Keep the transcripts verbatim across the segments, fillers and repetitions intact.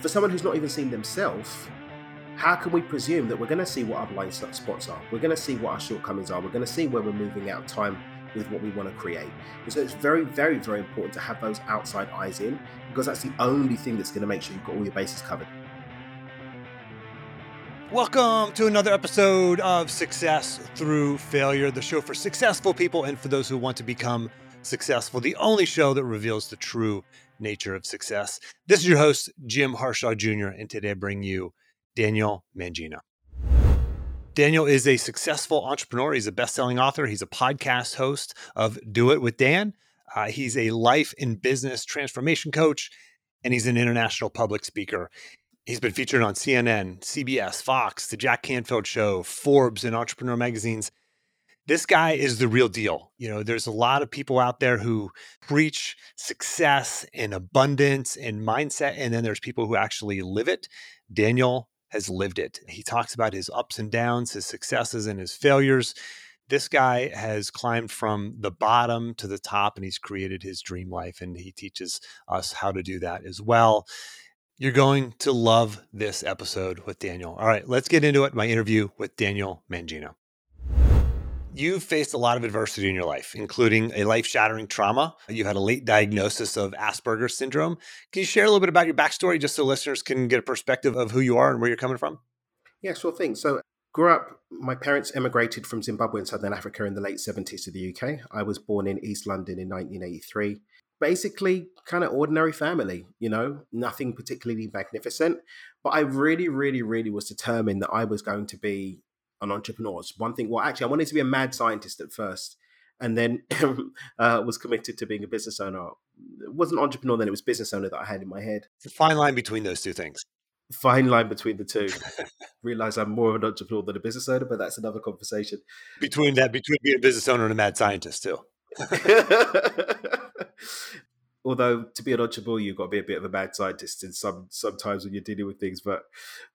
for someone who's not even seen themselves, how can we presume that we're going to see what our blind spots are? We're going to see what our shortcomings are. We're going to see where we're moving out of time with what we want to create. And so it's very, very, very important to have those outside eyes in, because that's the only thing that's going to make sure you've got all your bases covered. Welcome to another episode of Success Through Failure, the show for successful people and for those who want to become successful, the only show that reveals the true nature of success. This is your host, Jim Harshaw Junior, and today I bring you Daniel Mangena. Daniel is a successful entrepreneur. He's a best-selling author. He's a podcast host of Do It with Dan. Uh, he's a life and business transformation coach, and he's an international public speaker. He's been featured on C N N, C B S, Fox, The Jack Canfield Show, Forbes, and Entrepreneur magazines. This guy is the real deal. You know, there's a lot of people out there who preach success and abundance and mindset, and then there's people who actually live it. Daniel has lived it. He talks about his ups and downs, his successes and his failures. This guy has climbed from the bottom to the top, and he's created his dream life, and he teaches us how to do that as well. You're going to love this episode with Daniel. All right, let's get into it. My interview with Daniel Mangena. You've faced a lot of adversity in your life, including a life-shattering trauma. You had a late diagnosis of Asperger's syndrome. Can you share a little bit about your backstory just so listeners can get a perspective of who you are and where you're coming from? Yeah, sure thing. So grew up, my parents emigrated from Zimbabwe in Southern Africa in the late seventies to the U K. I was born in East London in nineteen eighty-three. Basically, kind of ordinary family, you know, nothing particularly magnificent. But I really, really, really was determined that I was going to be an entrepreneur. One thing, well, actually, I wanted to be a mad scientist at first, and then uh, was committed to being a business owner. It wasn't entrepreneur then, it was business owner that I had in my head. It's a fine line between those two things. Fine line between the two. Realize I'm more of an entrepreneur than a business owner, but that's another conversation. Between that, between being a business owner and a mad scientist too. Although to be an entrepreneur, you've got to be a bit of a mad scientist in some sometimes when you're dealing with things. But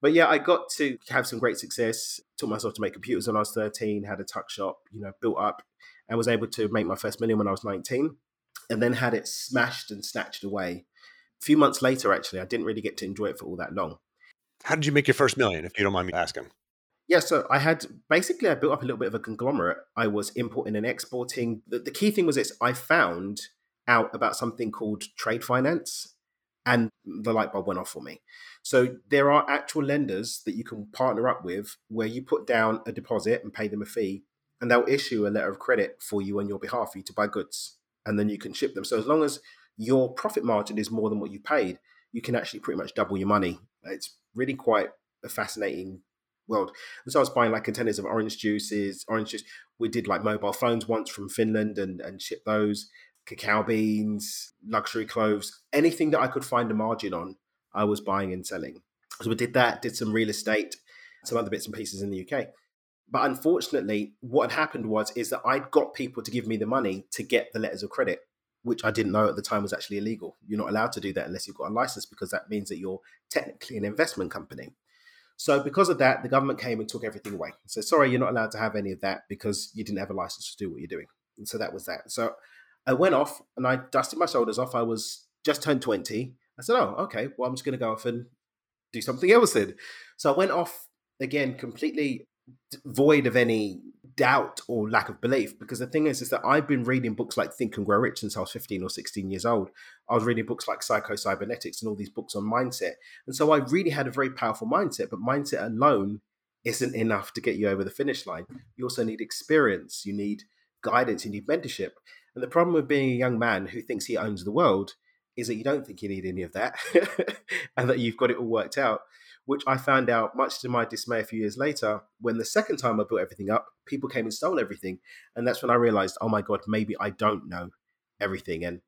but yeah, I got to have some great success. Taught myself to make computers when I was thirteen, had a tuck shop, you know, built up, and was able to make my first million when I was nineteen, and then had it smashed and snatched away. A few months later, actually, I didn't really get to enjoy it for all that long. How did you make your first million, if you don't mind me asking? Yeah, so I had, basically, I built up a little bit of a conglomerate. I was importing and exporting. The, the key thing was this, I found out about something called trade finance, and the light bulb went off for me. So there are actual lenders that you can partner up with where you put down a deposit and pay them a fee, and they'll issue a letter of credit for you on your behalf for you to buy goods, and then you can ship them. So as long as your profit margin is more than what you paid, you can actually pretty much double your money. It's really quite a fascinating world. And so I was buying like containers of orange juices, orange juice. We did like mobile phones once from Finland and, and shipped those, cacao beans, luxury clothes, anything that I could find a margin on, I was buying and selling. So we did that, did some real estate, some other bits and pieces in the U K. But unfortunately, what had happened was, is that I'd got people to give me the money to get the letters of credit, which I didn't know at the time was actually illegal. You're not allowed to do that unless you've got a license, because that means that you're technically an investment company. So because of that, the government came and took everything away. So sorry, you're not allowed to have any of that because you didn't have a license to do what you're doing. And so that was that. So I went off and I dusted my shoulders off. I was just turned twenty. I said, oh, okay, well, I'm just going to go off and do something else then. So I went off again, completely void of any doubt or lack of belief. Because the thing is, is that I've been reading books like Think and Grow Rich since I was fifteen or sixteen years old. I was reading books like Psycho-Cybernetics and all these books on mindset. And so I really had a very powerful mindset, but mindset alone isn't enough to get you over the finish line. You also need experience. You need guidance. You need mentorship. And the problem with being a young man who thinks he owns the world is that you don't think you need any of that and that you've got it all worked out, which I found out, much to my dismay, a few years later, when the second time I built everything up, people came and stole everything. And that's when I realized, oh my God, maybe I don't know everything. And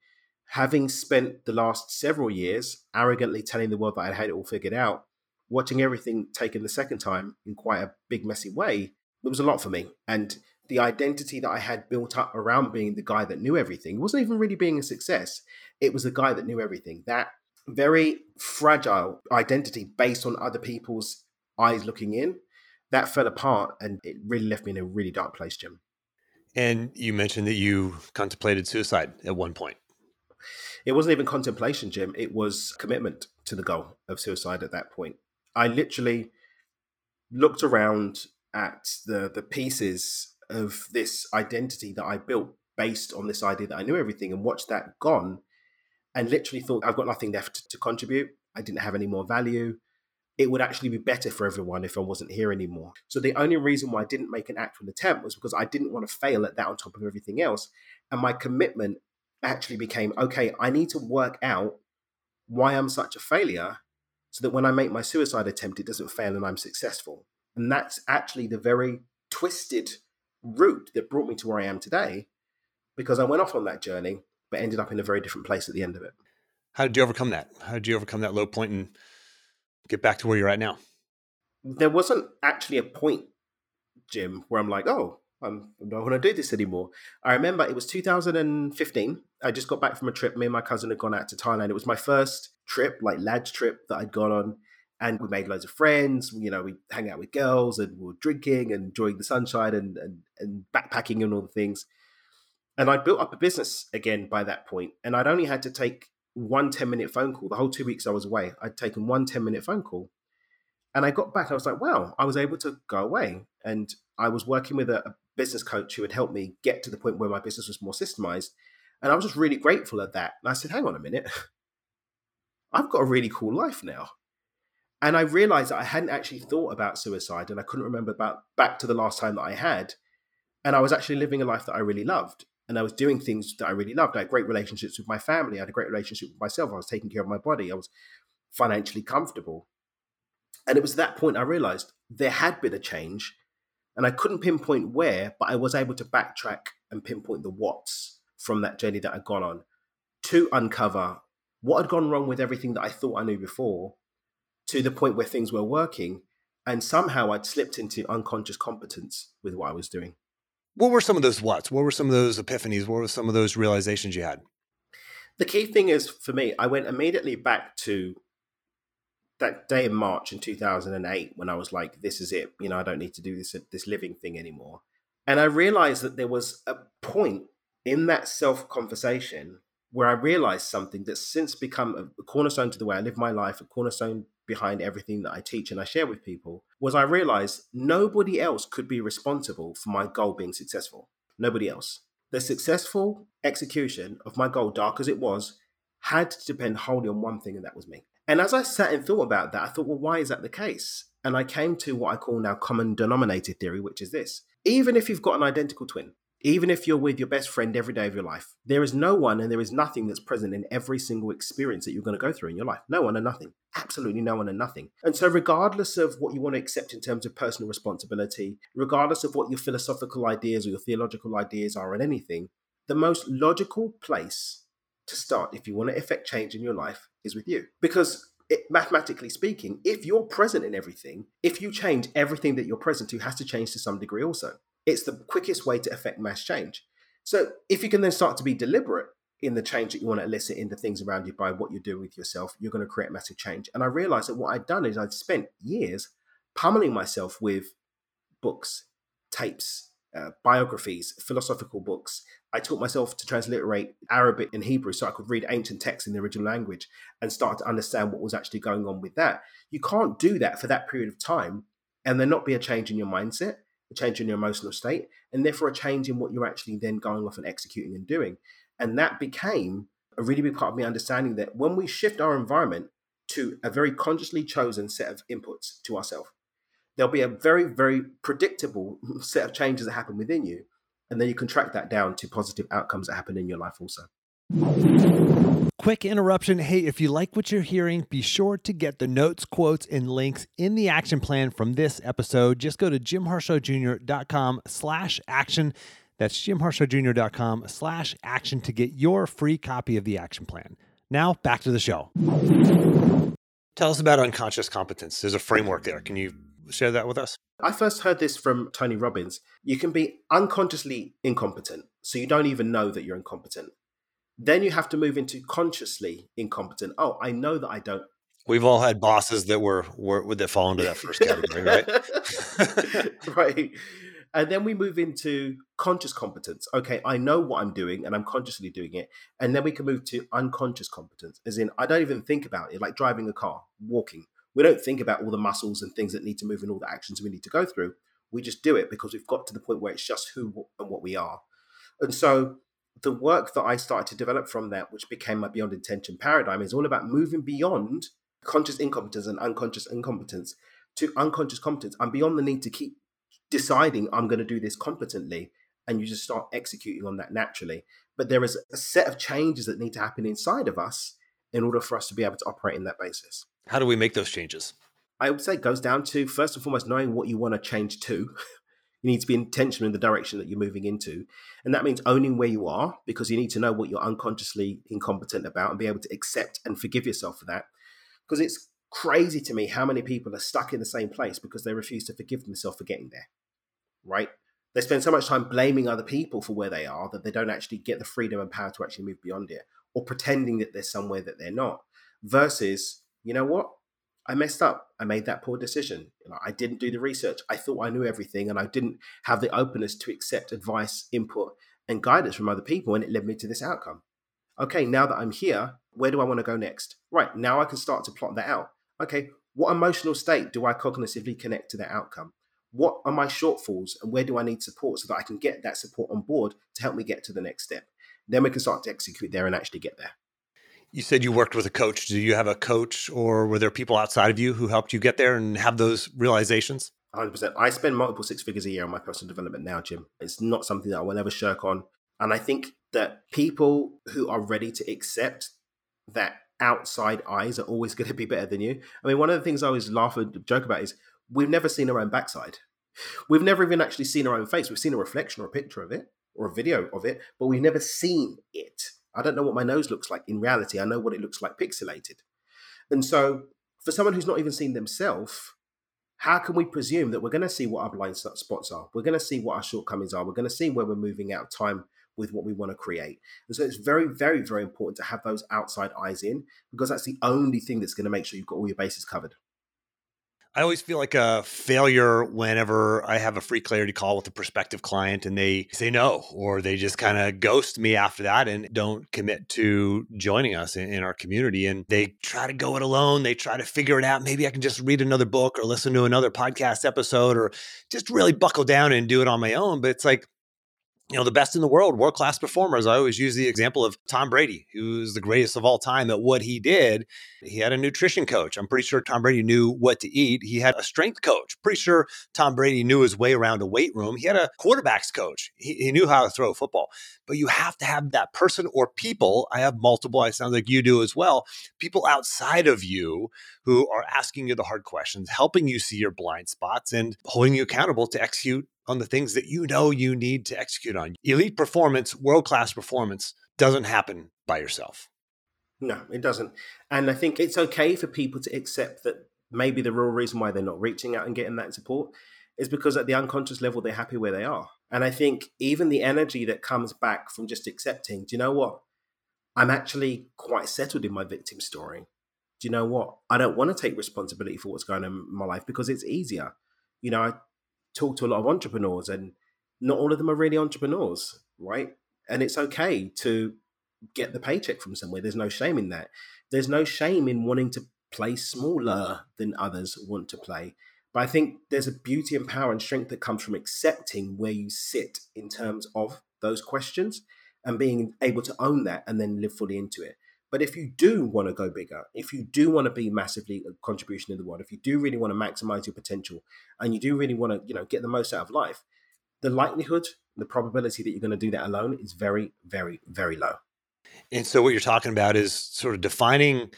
having spent the last several years arrogantly telling the world that I had it all figured out, watching everything taken the second time in quite a big, messy way, it was a lot for me. And the identity that I had built up around being the guy that knew everything wasn't even really being a success. It was the guy that knew everything. That very fragile identity based on other people's eyes looking in, that fell apart, and it really left me in a really dark place, Jim. And you mentioned that you contemplated suicide at one point. It wasn't even contemplation, Jim. It was commitment to the goal of suicide at that point. I literally looked around at the, the pieces of this identity that I built based on this idea that I knew everything, and watched that gone, and literally thought, I've got nothing left to contribute. I didn't have any more value. It would actually be better for everyone if I wasn't here anymore. So the only reason why I didn't make an actual attempt was because I didn't want to fail at that on top of everything else. And my commitment actually became, okay, I need to work out why I'm such a failure so that when I make my suicide attempt, it doesn't fail and I'm successful. And that's actually the very twisted route that brought me to where I am today, because I went off on that journey, but ended up in a very different place at the end of it. How did you overcome that? How did you overcome that low point and get back to where you're at now? There wasn't actually a point, Jim, where I'm like, oh, I'm, I don't want to do this anymore. I remember it was two thousand fifteen. I just got back from a trip. Me and my cousin had gone out to Thailand. It was my first trip, like lads trip, that I'd gone on. And we made loads of friends. You know, we hang out with girls and we were drinking and enjoying the sunshine and, and, and backpacking and all the things. And I'd built up a business again by that point. And I'd only had to take one ten-minute phone call. The whole two weeks I was away, I'd taken one ten-minute phone call. And I got back. I was like, wow, I was able to go away. And I was working with a, a business coach who had helped me get to the point where my business was more systemized. And I was just really grateful at that. And I said, hang on a minute. I've got a really cool life now. And I realized that I hadn't actually thought about suicide, and I couldn't remember about back to the last time that I had. And I was actually living a life that I really loved. And I was doing things that I really loved. I had great relationships with my family. I had a great relationship with myself. I was taking care of my body. I was financially comfortable. And it was at that point I realized there had been a change, and I couldn't pinpoint where, but I was able to backtrack and pinpoint the what's from that journey that I'd gone on to uncover what had gone wrong with everything that I thought I knew before, to the point where things were working. And somehow I'd slipped into unconscious competence with what I was doing. What were some of those what's? What were some of those epiphanies? What were some of those realizations you had? The key thing is, for me, I went immediately back to that day in March in two thousand eight when I was like, this is it. You know, I don't need to do this, this living thing anymore. And I realized that there was a point in that self-conversation where I realized something that's since become a cornerstone to the way I live my life, a cornerstone behind everything that I teach and I share with people, was I realized nobody else could be responsible for my goal being successful. Nobody else. The successful execution of my goal, dark as it was, had to depend wholly on one thing, and that was me. And as I sat and thought about that, I thought, well, why is that the case? And I came to what I call now common denominator theory, which is this. Even if you've got an identical twin, even if you're with your best friend every day of your life, there is no one and there is nothing that's present in every single experience that you're going to go through in your life. No one and nothing. Absolutely no one and nothing. And so regardless of what you want to accept in terms of personal responsibility, regardless of what your philosophical ideas or your theological ideas are on anything, the most logical place to start if you want to effect change in your life is with you. Because it, mathematically speaking, if you're present in everything, if you change, everything that you're present to has to change to some degree also. It's the quickest way to affect mass change. So if you can then start to be deliberate in the change that you want to elicit in the things around you by what you're doing with yourself, you're going to create massive change. And I realized that what I'd done is I'd spent years pummeling myself with books, tapes, uh, biographies, philosophical books. I taught myself to transliterate Arabic and Hebrew so I could read ancient texts in the original language and start to understand what was actually going on with that. You can't do that for that period of time and there not be a change in your mindset, a change in your emotional state, and therefore a change in what you're actually then going off and executing and doing. And that became a really big part of me understanding that when we shift our environment to a very consciously chosen set of inputs to ourselves, there'll be a very, very predictable set of changes that happen within you. And then you can track that down to positive outcomes that happen in your life also. Quick interruption. Hey, if you like what you're hearing, be sure to get the notes, quotes, and links in the action plan from this episode. Just go to jimharshawjr.com slash action. That's jimharshawjr.com slash action to get your free copy of the action plan. Now back to the show. Tell us about unconscious competence. There's a framework there. Can you share that with us? I first heard this from Tony Robbins. You can be unconsciously incompetent, so you don't even know that you're incompetent. Then you have to move into consciously incompetent. Oh, I know that I don't. We've all had bosses that were, were that fall into that first category, right? Right. And then we move into conscious competence. Okay, I know what I'm doing and I'm consciously doing it. And then we can move to unconscious competence, as in I don't even think about it, like driving a car, walking. We don't think about all the muscles and things that need to move and all the actions we need to go through. We just do it because we've got to the point where it's just who and what we are. And so the work that I started to develop from that, which became my Beyond Intention paradigm, is all about moving beyond conscious incompetence and unconscious incompetence to unconscious competence, and beyond the need to keep deciding I'm going to do this competently, and you just start executing on that naturally. But there is a set of changes that need to happen inside of us in order for us to be able to operate in that basis. How do we make those changes? I would say it goes down to, first and foremost, knowing what you want to change to. You need to be intentional in the direction that you're moving into. And that means owning where you are, because you need to know what you're unconsciously incompetent about and be able to accept and forgive yourself for that. Because it's crazy to me how many people are stuck in the same place because they refuse to forgive themselves for getting there, right? They spend so much time blaming other people for where they are that they don't actually get the freedom and power to actually move beyond it, or pretending that they're somewhere that they're not, versus, you know what? I messed up. I made that poor decision. You know, I didn't do the research. I thought I knew everything, and I didn't have the openness to accept advice, input, and guidance from other people, and it led me to this outcome. Okay, now that I'm here, where do I want to go next? Right, now I can start to plot that out. Okay, what emotional state do I cognitively connect to that outcome? What are my shortfalls, and where do I need support so that I can get that support on board to help me get to the next step? Then we can start to execute there and actually get there. You said you worked with a coach. Do you have a coach, or were there people outside of you who helped you get there and have those realizations? one hundred percent. I spend multiple six figures a year on my personal development now, Jim. It's not something that I will ever shirk on. And I think that people who are ready to accept that outside eyes are always going to be better than you. I mean, one of the things I always laugh and joke about is we've never seen our own backside. We've never even actually seen our own face. We've seen a reflection or a picture of it or a video of it, but we've never seen it. I don't know what my nose looks like in reality. I know what it looks like pixelated. And so for someone who's not even seen themselves, how can we presume that we're going to see what our blind spots are? We're going to see what our shortcomings are. We're going to see where we're moving out of time with what we want to create. And so it's very, very, very important to have those outside eyes in, because that's the only thing that's going to make sure you've got all your bases covered. I always feel like a failure whenever I have a free clarity call with a prospective client and they say no, or they just kind of ghost me after that and don't commit to joining us in, in our community. And they try to go it alone. They try to figure it out. Maybe I can just read another book or listen to another podcast episode or just really buckle down and do it on my own. But it's like, you know, the best in the world, world-class performers. I always use the example of Tom Brady, who's the greatest of all time at what he did. He had a nutrition coach. I'm pretty sure Tom Brady knew what to eat. He had a strength coach. Pretty sure Tom Brady knew his way around a weight room. He had a quarterback's coach. He, he knew how to throw a football. But you have to have that person or people. I have multiple. I sound like you do as well. People outside of you who are asking you the hard questions, helping you see your blind spots, and holding you accountable to execute on the things that you know you need to execute on. Elite performance, world-class performance doesn't happen by yourself. No, it doesn't. And I think it's okay for people to accept that maybe the real reason why they're not reaching out and getting that support is because at the unconscious level, they're happy where they are. And I think even the energy that comes back from just accepting, do you know what? I'm actually quite settled in my victim story. Do you know what? I don't want to take responsibility for what's going on in my life because it's easier. You know, I talk to a lot of entrepreneurs, and not all of them are really entrepreneurs, right? And it's okay to get the paycheck from somewhere. There's no shame in that. There's no shame in wanting to play smaller than others want to play. But I think there's a beauty and power and strength that comes from accepting where you sit in terms of those questions and being able to own that and then live fully into it. But if you do want to go bigger, if you do want to be massively a contribution in the world, if you do really want to maximize your potential and you do really want to, you know, get the most out of life, the likelihood, the probability that you're going to do that alone is very, very, very low. And so what you're talking about is sort of defining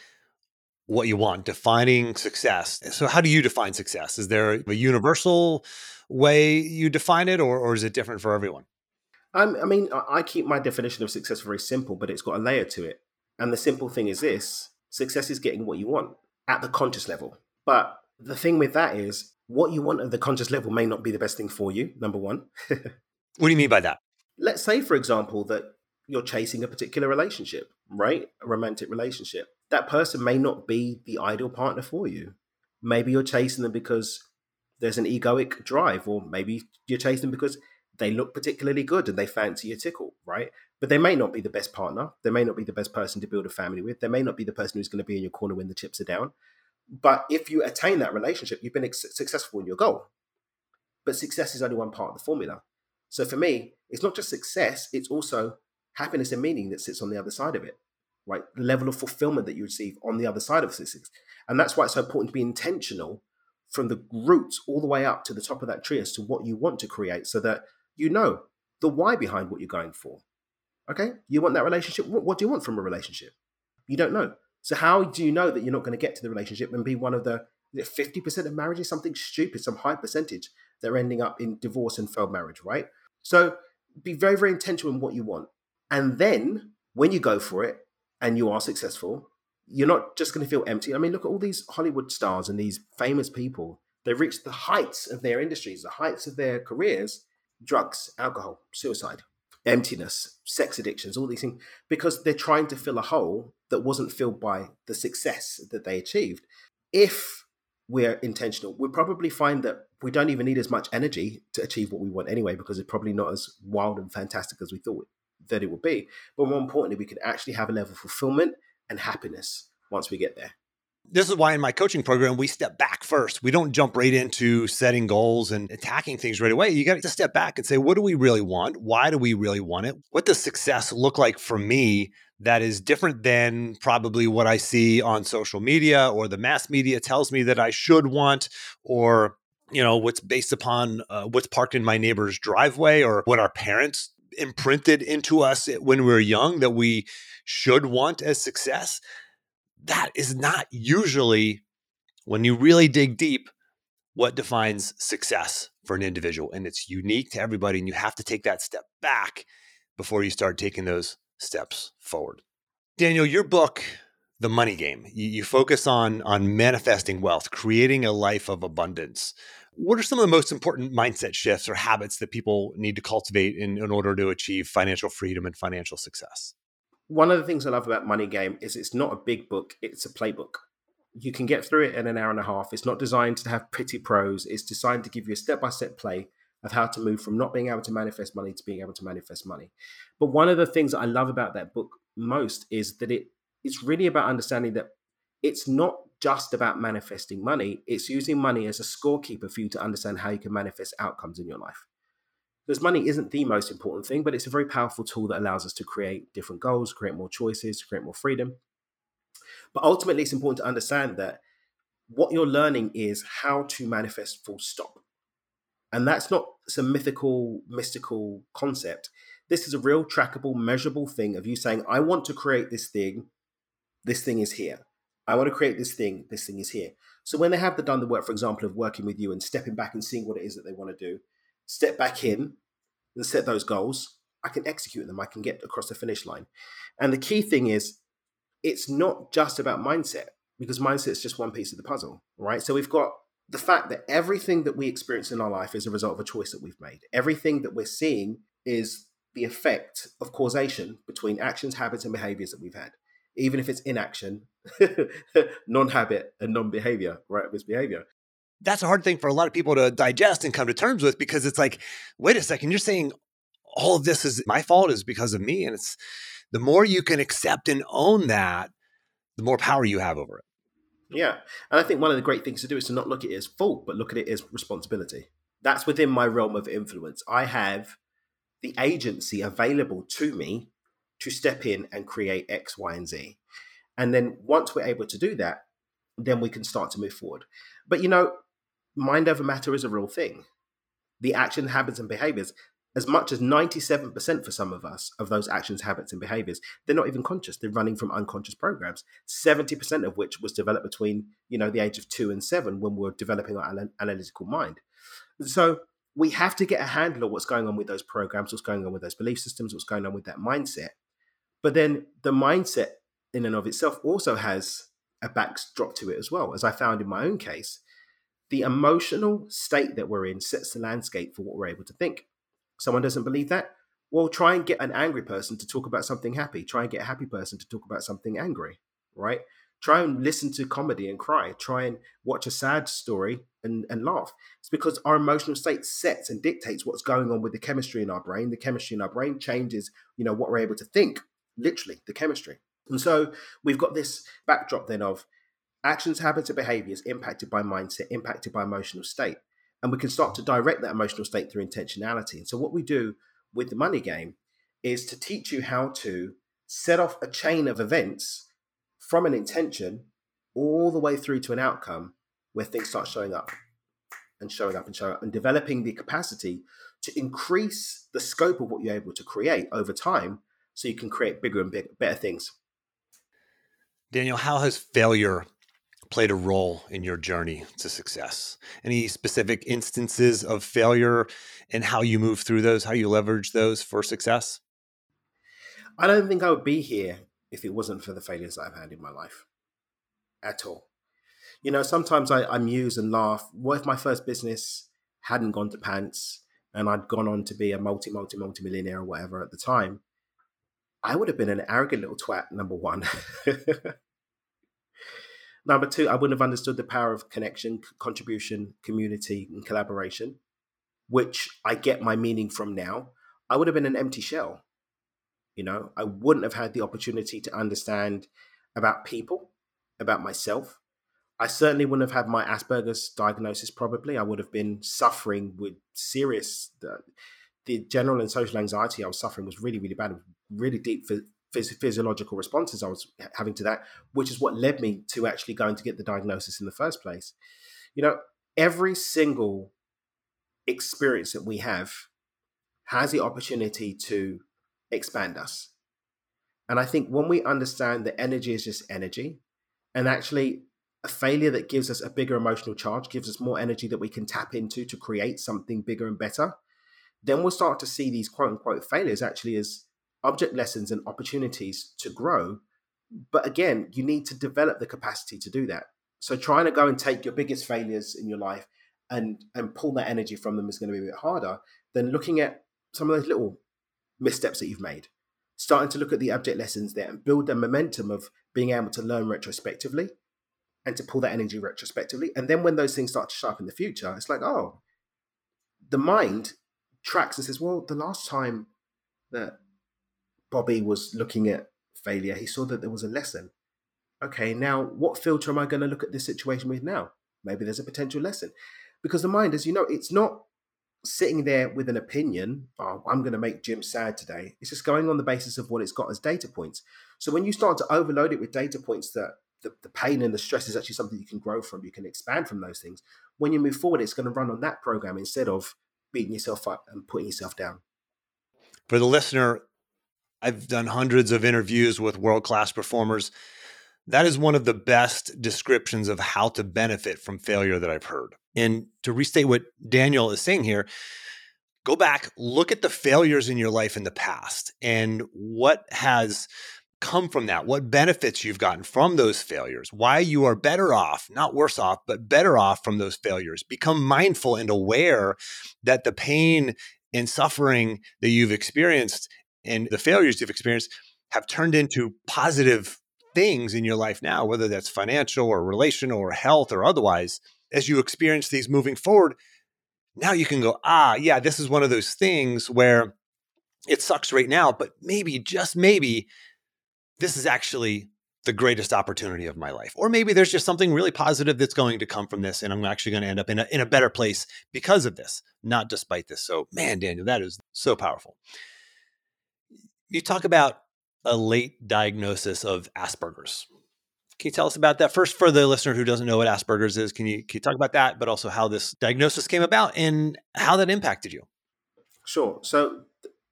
what you want, defining success. So how do you define success? Is there a universal way you define it, or, or is it different for everyone? Um, I mean, I keep my definition of success very simple, but it's got a layer to it. And the simple thing is this: success is getting what you want at the conscious level. But the thing with that is what you want at the conscious level may not be the best thing for you, number one. What do you mean by that? Let's say, for example, that you're chasing a particular relationship, right? A romantic relationship. That person may not be the ideal partner for you. Maybe you're chasing them because there's an egoic drive, or maybe you chase them because they look particularly good and they fancy a tickle, right? But they may not be the best partner. They may not be the best person to build a family with. They may not be the person who's going to be in your corner when the chips are down. But if you attain that relationship, you've been successful in your goal. But success is only one part of the formula. So for me, it's not just success, it's also happiness and meaning that sits on the other side of it, right? The level of fulfillment that you receive on the other side of success. And that's why it's so important to be intentional from the roots all the way up to the top of that tree as to what you want to create, so that you know the why behind what you're going for. Okay, you want that relationship. What, what do you want from a relationship? You don't know. So how do you know that you're not going to get to the relationship and be one of the fifty percent of marriages, something stupid, some high percentage that are ending up in divorce and failed marriage, right? So be very, very intentional in what you want. And then when you go for it and you are successful, you're not just going to feel empty. I mean, look at all these Hollywood stars and these famous people. They've reached the heights of their industries, the heights of their careers, drugs, alcohol, suicide, emptiness, sex addictions, all these things, because they're trying to fill a hole that wasn't filled by the success that they achieved. If we're intentional, we'll probably find that we don't even need as much energy to achieve what we want anyway, because it's probably not as wild and fantastic as we thought that it would be. But more importantly, we can actually have a level of fulfillment and happiness once we get there. This is why in my coaching program, we step back first. We don't jump right into setting goals and attacking things right away. You got to step back and say, what do we really want? Why do we really want it? What does success look like for me that is different than probably what I see on social media, or the mass media tells me that I should want, or you know, what's based upon uh, what's parked in my neighbor's driveway, or what our parents imprinted into us when we were young that we should want as success? That is not usually, when you really dig deep, what defines success for an individual. And it's unique to everybody. And you have to take that step back before you start taking those steps forward. Daniel, your book, The Money Game, you, you focus on, on manifesting wealth, creating a life of abundance. What are some of the most important mindset shifts or habits that people need to cultivate in, in order to achieve financial freedom and financial success? One of the things I love about Money Game is it's not a big book, it's a playbook. You can get through it in an hour and a half. It's not designed to have pretty prose. It's designed to give you a step-by-step play of how to move from not being able to manifest money to being able to manifest money. But one of the things that I love about that book most is that it it's really about understanding that it's not just about manifesting money. It's using money as a scorekeeper for you to understand how you can manifest outcomes in your life. Because money isn't the most important thing, but it's a very powerful tool that allows us to create different goals, create more choices, create more freedom. But ultimately, it's important to understand that what you're learning is how to manifest, full stop. And that's not some mythical, mystical concept. This is a real trackable, measurable thing of you saying, I want to create this thing. This thing is here. I want to create this thing. This thing is here. So when they have done the work, for example, of working with you and stepping back and seeing what it is that they want to do, step back in and set those goals, I can execute them. I can get across the finish line. And the key thing is, it's not just about mindset, because mindset is just one piece of the puzzle, right? So we've got the fact that everything that we experience in our life is a result of a choice that we've made. Everything that we're seeing is the effect of causation between actions, habits, and behaviors that we've had, even if it's inaction, non-habit, and non-behavior, right? Misbehavior. That's a hard thing for a lot of people to digest and come to terms with, because it's like, wait a second, you're saying all of this is my fault, is because of me. And it's the more you can accept and own that, the more power you have over it. Yeah. And I think one of the great things to do is to not look at it as fault, but look at it as responsibility. That's within my realm of influence. I have the agency available to me to step in and create X, Y, and Z. And then once we're able to do that, then we can start to move forward. But you know, mind over matter is a real thing. The action, habits, and behaviors, as much as ninety-seven percent for some of us of those actions, habits, and behaviors, they're not even conscious. They're running from unconscious programs, seventy percent of which was developed between, you know, the age of two and seven when we were developing our analytical mind. So we have to get a handle on what's going on with those programs, what's going on with those belief systems, what's going on with that mindset. But then the mindset in and of itself also has a backdrop to it as well. As I found in my own case, the emotional state that we're in sets the landscape for what we're able to think. Someone doesn't believe that? Well, try and get an angry person to talk about something happy. Try and get a happy person to talk about something angry, right? Try and listen to comedy and cry. Try and watch a sad story and, and laugh. It's because our emotional state sets and dictates what's going on with the chemistry in our brain. The chemistry in our brain changes, you know, what we're able to think, literally, the chemistry. And so we've got this backdrop then of actions, habits, and behaviors impacted by mindset, impacted by emotional state. And we can start to direct that emotional state through intentionality. And so what we do with the money game is to teach you how to set off a chain of events from an intention all the way through to an outcome where things start showing up and showing up and showing up and developing the capacity to increase the scope of what you're able to create over time so you can create bigger and bigger, better things. Daniel, how has failure played a role in your journey to success? Any specific instances of failure and how you move through those, how you leverage those for success? I don't think I would be here if it wasn't for the failures that I've had in my life at all. You know, sometimes I, I muse and laugh. What if my first business hadn't gone to pants and I'd gone on to be a multi, multi, multi millionaire or whatever at the time? I would have been an arrogant little twat, number one. Number two, I wouldn't have understood the power of connection, contribution, community, and collaboration, which I get my meaning from now. I would have been an empty shell. You know, I wouldn't have had the opportunity to understand about people, about myself. I certainly wouldn't have had my Asperger's diagnosis, probably. I would have been suffering with serious, uh, the general and social anxiety I was suffering was really, really bad, really deep phys- physiological responses I was having to that, which is what led me to actually going to get the diagnosis in the first place. You know, every single experience that we have has the opportunity to expand us. And I think when we understand that energy is just energy, and actually a failure that gives us a bigger emotional charge, gives us more energy that we can tap into to create something bigger and better, then we'll start to see these quote unquote failures actually as object lessons and opportunities to grow. But again, you need to develop the capacity to do that. So trying to go and take your biggest failures in your life and, and pull that energy from them is going to be a bit harder than looking at some of those little missteps that you've made, starting to look at the object lessons there and build the momentum of being able to learn retrospectively and to pull that energy retrospectively. And then when those things start to show up in the future, it's like, oh, the mind tracks and says, well, the last time that Bobby was looking at failure, he saw that there was a lesson. Okay, now what filter am I going to look at this situation with now? Maybe there's a potential lesson. Because the mind, as you know, it's not sitting there with an opinion, oh, I'm going to make Jim sad today. It's just going on the basis of what it's got as data points. So when you start to overload it with data points, that the, the pain and the stress is actually something you can grow from, you can expand from those things. When you move forward, it's going to run on that program instead of beating yourself up and putting yourself down. For the listener, I've done hundreds of interviews with world-class performers. That is one of the best descriptions of how to benefit from failure that I've heard. And to restate what Daniel is saying here, go back, look at the failures in your life in the past and what has come from that, what benefits you've gotten from those failures, why you are better off, not worse off, but better off from those failures. Become mindful and aware that the pain and suffering that you've experienced and the failures you've experienced have turned into positive things in your life now, whether that's financial or relational or health or otherwise. As you experience these moving forward, now you can go, ah, yeah, this is one of those things where it sucks right now, but maybe, just maybe, this is actually the greatest opportunity of my life. Or maybe there's just something really positive that's going to come from this, and I'm actually going to end up in a, in a better place because of this, not despite this. So, man, Daniel, that is so powerful. You talk about a late diagnosis of Asperger's. Can you tell us about that? First, for the listener who doesn't know what Asperger's is, can you, can you talk about that, but also how this diagnosis came about and how that impacted you? Sure. So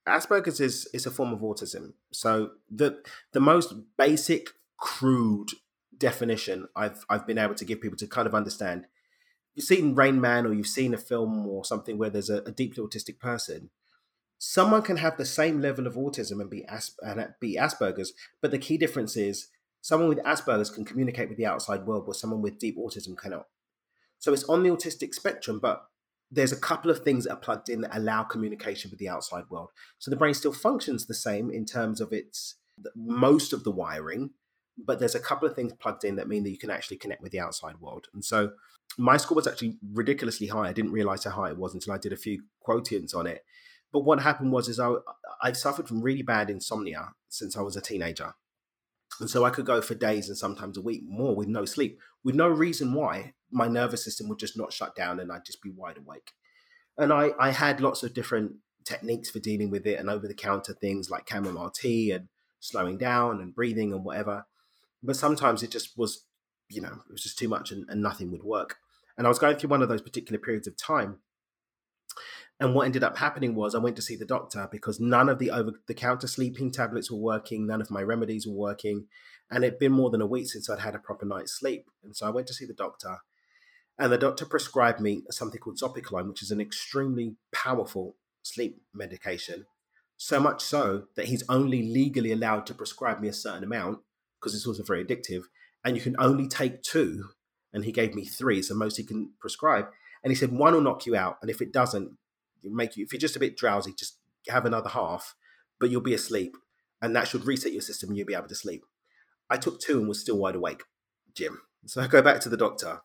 Asperger's is, is a form of autism. So the the most basic, crude definition I've I've been able to give people to kind of understand. You've seen Rain Man or you've seen a film or something where there's a, a deeply autistic person. Someone can have the same level of autism and be, As- and be Asperger's, but the key difference is someone with Asperger's can communicate with the outside world, where someone with deep autism cannot. So it's on the autistic spectrum, but there's a couple of things that are plugged in that allow communication with the outside world. So the brain still functions the same in terms of its most of the wiring, but there's a couple of things plugged in that mean that you can actually connect with the outside world. And so my score was actually ridiculously high. I didn't realize how high it was until I did a few quotients on it. But what happened was is I, I suffered from really bad insomnia since I was a teenager. And so I could go for days and sometimes a week more with no sleep, with no reason why. My nervous system would just not shut down and I'd just be wide awake. And I, I had lots of different techniques for dealing with it and over-the-counter things like chamomile tea and slowing down and breathing and whatever. But sometimes it just was, you know, it was just too much and, and nothing would work. And I was going through one of those particular periods of time. And what ended up happening was I went to see the doctor because none of the over-the-counter sleeping tablets were working. None of my remedies were working. And it'd been more than a week since I'd had a proper night's sleep. And so I went to see the doctor. And the doctor prescribed me something called Zopiclone, which is an extremely powerful sleep medication. So much so that he's only legally allowed to prescribe me a certain amount because it's also very addictive. And you can only take two. And he gave me three, so most he can prescribe. And he said, one will knock you out. And if it doesn't, make you, if you're just a bit drowsy, just have another half, but you'll be asleep. And that should reset your system and you'll be able to sleep. I took two and was still wide awake, Jim. So I go back to the doctor.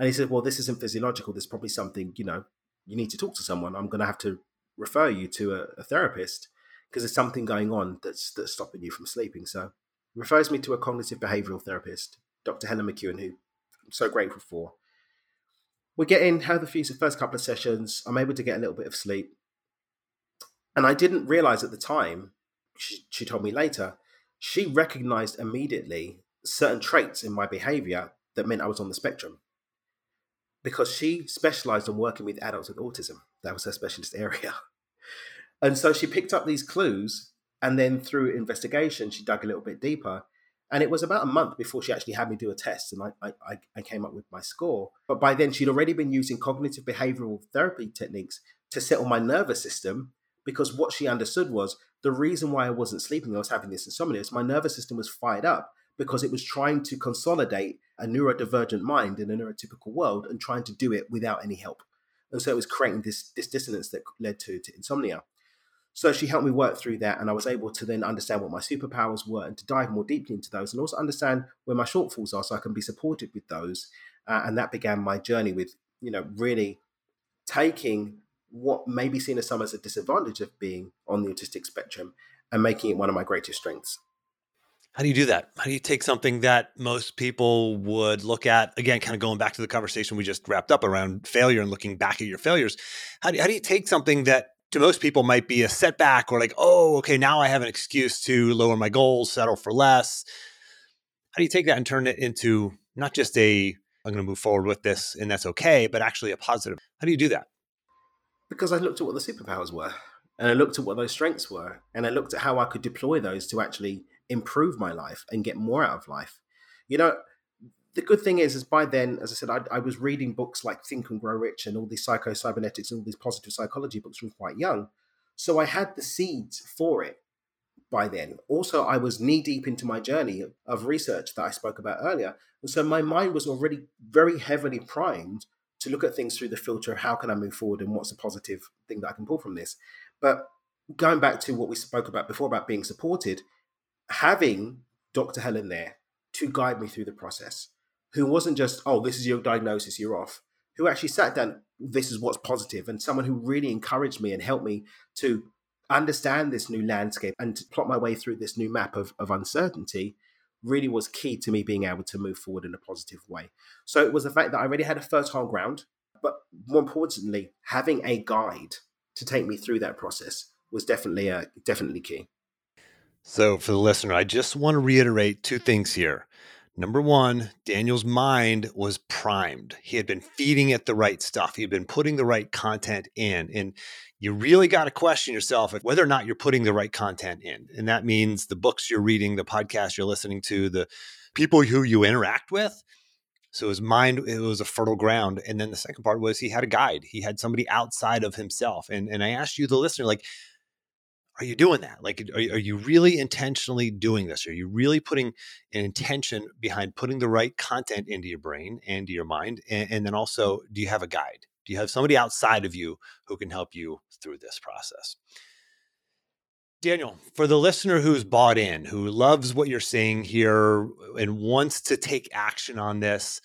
And he said, well, this isn't physiological. There's probably something, you know, you need to talk to someone. I'm going to have to refer you to a, a therapist because there's something going on that's, that's stopping you from sleeping. So he refers me to a cognitive behavioral therapist, Doctor Helen McEwen, who I'm so grateful for. We get in, have the first couple of sessions. I'm able to get a little bit of sleep. And I didn't realize at the time, she, she told me later, she recognized immediately certain traits in my behavior that meant I was on the spectrum. Because she specialized in working with adults with autism. That was her specialist area. And so she picked up these clues. And then through investigation, she dug a little bit deeper. And it was about a month before she actually had me do a test. And I, I, I came up with my score. But by then, she'd already been using cognitive behavioral therapy techniques to settle my nervous system. Because what she understood was the reason why I wasn't sleeping, I was having this insomnia, is my nervous system was fired up because it was trying to consolidate a neurodivergent mind in a neurotypical world and trying to do it without any help. And so it was creating this, this dissonance that led to, to insomnia. So she helped me work through that, and I was able to then understand what my superpowers were and to dive more deeply into those and also understand where my shortfalls are so I can be supported with those. Uh, and that began my journey with, you know, really taking what may be seen as some as a disadvantage of being on the autistic spectrum and making it one of my greatest strengths. How do you do that? How do you take something that most people would look at, again, kind of going back to the conversation we just wrapped up around failure and looking back at your failures. How do, how do you take something that to most people might be a setback or like, oh, okay, now I have an excuse to lower my goals, settle for less. How do you take that and turn it into not just a, I'm going to move forward with this and that's okay, but actually a positive? How do you do that? Because I looked at what the superpowers were and I looked at what those strengths were and I looked at how I could deploy those to actually improve my life and get more out of life. You know, the good thing is, is by then, as I said, I, I was reading books like Think and Grow Rich and all these Psycho-Cybernetics and all these positive psychology books from quite young. So I had the seeds for it by then. Also, I was knee deep into my journey of research that I spoke about earlier. And so my mind was already very heavily primed to look at things through the filter of how can I move forward and what's a positive thing that I can pull from this. But going back to what we spoke about before about being supported, having Doctor Helen there to guide me through the process, who wasn't just, oh, this is your diagnosis, you're off, who actually sat down, this is what's positive, and someone who really encouraged me and helped me to understand this new landscape and to plot my way through this new map of, of uncertainty really was key to me being able to move forward in a positive way. So it was the fact that I already had a fertile ground, but more importantly, having a guide to take me through that process was definitely uh, definitely key. So for the listener, I just want to reiterate two things here. Number one, Daniel's mind was primed. He had been feeding it the right stuff. He had been putting the right content in. And you really got to question yourself whether or not you're putting the right content in. And that means the books you're reading, the podcasts you're listening to, the people who you interact with. So his mind, it was a fertile ground. And then the second part was he had a guide. He had somebody outside of himself. And, and I asked you, the listener, like, are you doing that? Like, are you really intentionally doing this? Are you really putting an intention behind putting the right content into your brain and to your mind? And, and then also, do you have a guide? Do you have somebody outside of you who can help you through this process? Daniel, for the listener who's bought in, who loves what you're saying here and wants to take action on this,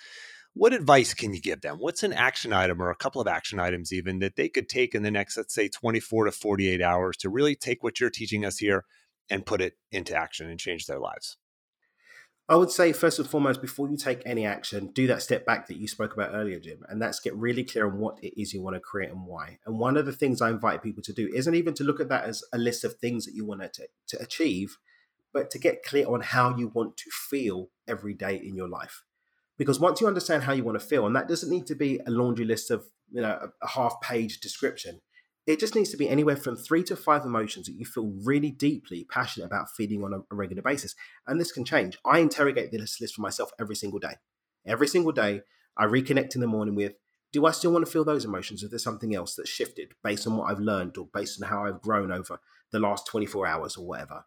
what advice can you give them? What's an action item or a couple of action items even that they could take in the next, let's say, twenty-four to forty-eight hours to really take what you're teaching us here and put it into action and change their lives? I would say, first and foremost, before you take any action, do that step back that you spoke about earlier, Jim, and that's get really clear on what it is you want to create and why. And one of the things I invite people to do isn't even to look at that as a list of things that you want to, to achieve, but to get clear on how you want to feel every day in your life. Because once you understand how you want to feel, and that doesn't need to be a laundry list of, you know, a half-page description. It just needs to be anywhere from three to five emotions that you feel really deeply passionate about feeling on a regular basis. And this can change. I interrogate this list for myself every single day. Every single day, I reconnect in the morning with, do I still want to feel those emotions? Or is there something else that's shifted based on what I've learned or based on how I've grown over the last twenty-four hours or whatever?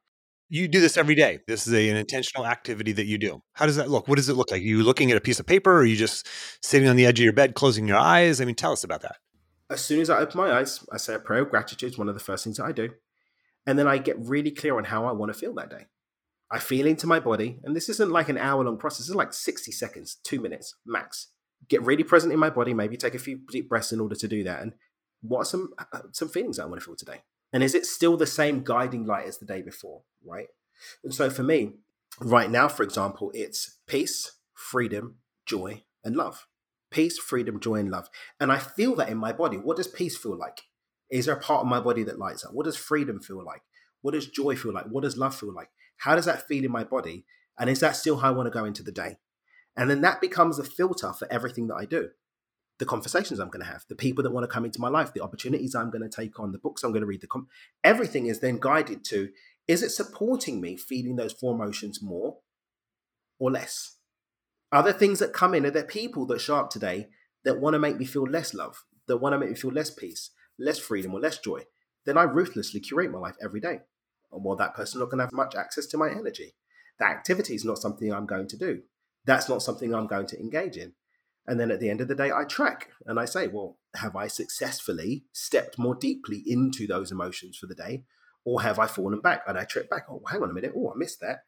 You do this every day. This is a, an intentional activity that you do. How does that look? What does it look like? Are you looking at a piece of paper? Or are you just sitting on the edge of your bed, closing your eyes? I mean, tell us about that. As soon as I open my eyes, I say a prayer of gratitude is one of the first things that I do. And then I get really clear on how I want to feel that day. I feel into my body. And this isn't like an hour long process. This is like sixty seconds, two minutes max. Get really present in my body. Maybe take a few deep breaths in order to do that. And what are some, uh, some feelings that I want to feel today? And is it still the same guiding light as the day before, right? And so for me, right now, for example, it's peace, freedom, joy, and love. Peace, freedom, joy, and love. And I feel that in my body. What does peace feel like? Is there a part of my body that lights up? What does freedom feel like? What does joy feel like? What does love feel like? How does that feel in my body? And is that still how I want to go into the day? And then that becomes a filter for everything that I do. The conversations I'm going to have, the people that want to come into my life, the opportunities I'm going to take on, the books I'm going to read, the com- everything is then guided to, is it supporting me feeling those four emotions more or less? Are there things that come in? Are there people that show up today that want to make me feel less love, that want to make me feel less peace, less freedom, or less joy? Then I ruthlessly curate my life every day. And well, that person's not going to have much access to my energy. That activity is not something I'm going to do. That's not something I'm going to engage in. And then at the end of the day, I track and I say, well, have I successfully stepped more deeply into those emotions for the day? Or have I fallen back? And I trip back. Oh, hang on a minute. Oh, I missed that.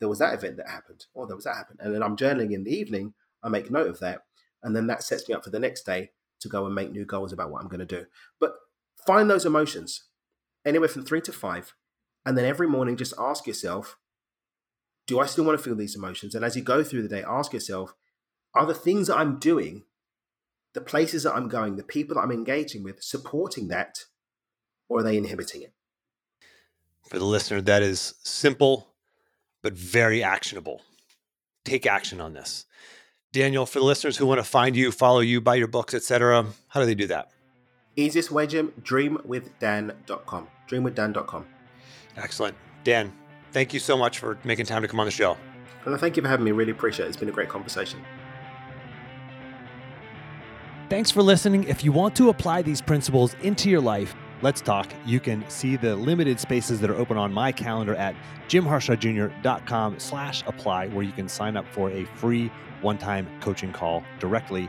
There was that event that happened, or there was that happened. And then I'm journaling in the evening, I make note of that. And then that sets me up for the next day to go and make new goals about what I'm going to do. But find those emotions, anywhere from three to five. And then every morning, just ask yourself, do I still want to feel these emotions? And as you go through the day, ask yourself, are the things that I'm doing, the places that I'm going, the people that I'm engaging with, supporting that, or are they inhibiting it? For the listener, that is simple, but very actionable. Take action on this. Daniel, for the listeners who want to find you, follow you, buy your books, et cetera, how do they do that? Easiest way, Jim, dream with dan dot com. dream with dan dot com. Excellent. Dan, thank you so much for making time to come on the show. Well, thank you for having me. Really appreciate it. It's been a great conversation. Thanks for listening. If you want to apply these principles into your life, let's talk. You can see the limited spaces that are open on my calendar at jimharshawjr.com slash apply, where you can sign up for a free one-time coaching call directly